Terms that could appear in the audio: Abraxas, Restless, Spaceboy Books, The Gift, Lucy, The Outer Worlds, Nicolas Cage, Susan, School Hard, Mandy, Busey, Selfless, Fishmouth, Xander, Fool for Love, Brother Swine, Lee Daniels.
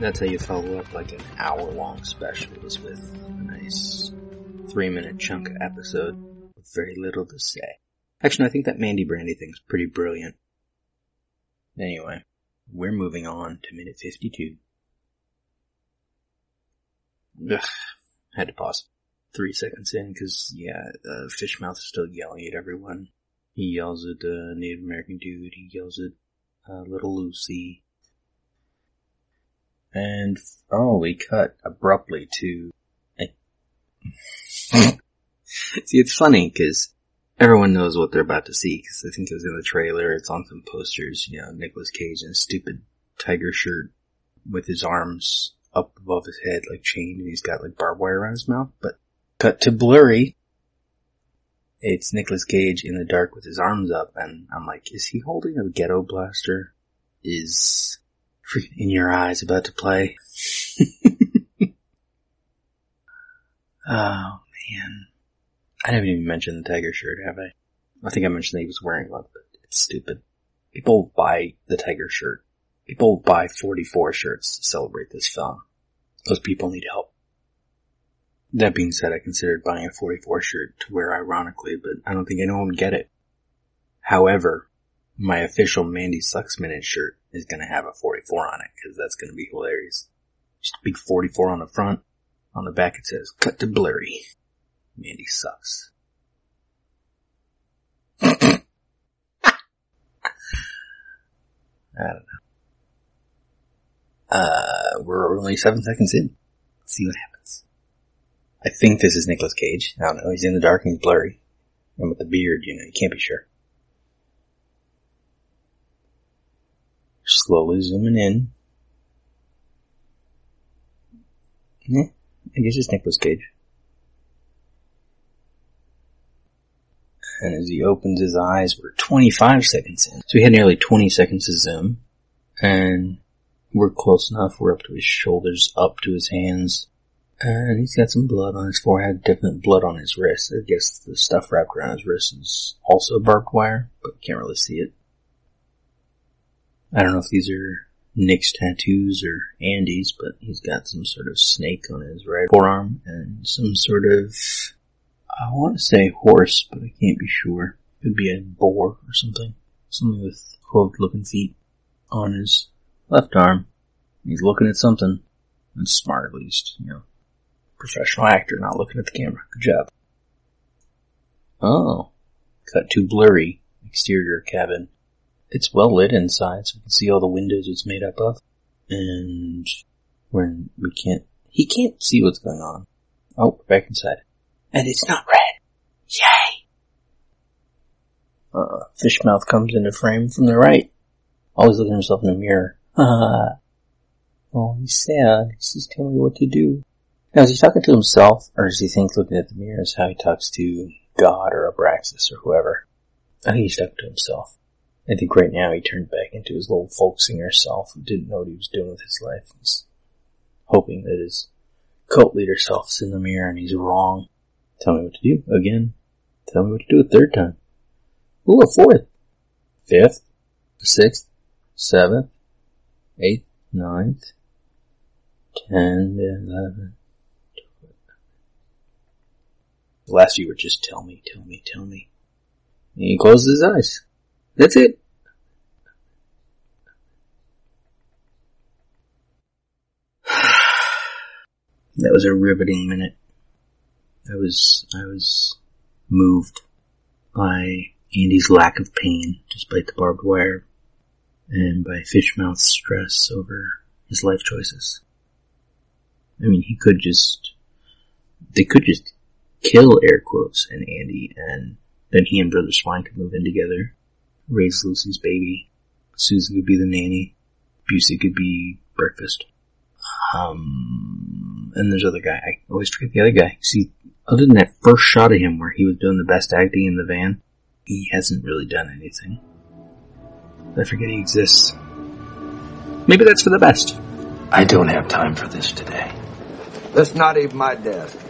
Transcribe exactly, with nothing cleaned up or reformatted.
That's how you follow up like an hour-long special, is with a nice three-minute chunk episode with very little to say. Actually, I think that Mandy Brandy thing's pretty brilliant. Anyway, we're moving on to minute fifty-two. Ugh, had to pause three seconds in because, yeah, uh, Fishmouth is still yelling at everyone. He yells at uh, Native American dude. He yells at uh, little Lucy. And, oh, we cut abruptly to... See, it's funny, because everyone knows what they're about to see, because I think it was in the trailer, it's on some posters, you know, Nicolas Cage in a stupid tiger shirt with his arms up above his head, like, chained, and he's got, like, barbed wire around his mouth, but cut to blurry. It's Nicolas Cage in the dark with his arms up, and I'm like, is he holding a ghetto blaster? Is... In Your Eyes about to play? Oh, man. I haven't even mentioned the tiger shirt, have I? I think I mentioned that he was wearing one, but it's stupid. People buy the tiger shirt. People buy forty-four shirts to celebrate this film. Those people need help. That being said, I considered buying a forty-four shirt to wear ironically, but I don't think anyone would get it. However, my official Mandy Sucks Minute shirt is going to have a forty-four on it, because that's going to be hilarious. Just a big forty-four on the front. On the back it says, cut to blurry. Mandy sucks. I don't know. Uh, we're only seven seconds in. Let's see what happens. I think this is Nicolas Cage. I don't know. He's in the dark and he's blurry. And with the beard, you know, you can't be sure. Slowly zooming in. Yeah, I guess it's Nicolas Cage. And as he opens his eyes, we're twenty-five seconds in. So we had nearly twenty seconds to zoom. And we're close enough. We're up to his shoulders, up to his hands. And he's got some blood on his forehead, definite blood on his wrist. I guess the stuff wrapped around his wrist is also barbed wire, but you can't really see it. I don't know if these are Nick's tattoos or Andy's, but he's got some sort of snake on his right forearm and some sort of, I want to say horse, but I can't be sure. Could be a boar or something. Something with hooved-looking feet on his left arm. He's looking at something. That's smart, at least, you know. Professional actor, not looking at the camera. Good job. Oh. Cut to blurry. Exterior cabin. It's well lit inside, so we can see all the windows it's made up of. And when we can't... He can't see what's going on. Oh, we're back inside. And it's not red! Yay! Uh-uh. Fishmouth comes into frame from the right. Always looking at himself in the mirror. Ah. Oh, he's sad. He's just telling me what to do. Now, is he talking to himself, or does he think looking at the mirror is how he talks to God or Abraxas or whoever? I think he's talking to himself. I think right now he turned back into his little folk singer self who didn't know what he was doing with his life. He's hoping that his cult leader self's in the mirror and he's wrong. Tell me what to do again. Tell me what to do a third time. Ooh, a fourth. Fifth. Sixth. Seventh. Eighth. Ninth. Ten. Eleven. Twelve. The last few were just tell me, tell me, tell me. And he closes his eyes. That's it. That was a riveting minute. I was, I was moved by Andy's lack of pain, despite the barbed wire, and by Fishmouth's stress over his life choices. I mean, he could just, they could just kill air quotes and Andy, and then he and Brother Swine could move in together. Raise Lucy's baby. Susan would be the nanny. Busey could be breakfast. Um, and there's other guy. I always forget the other guy. See, other than that first shot of him where he was doing the best acting in the van, he hasn't really done anything. I forget he exists. Maybe that's for the best. I don't have time for this today. That's not even my desk.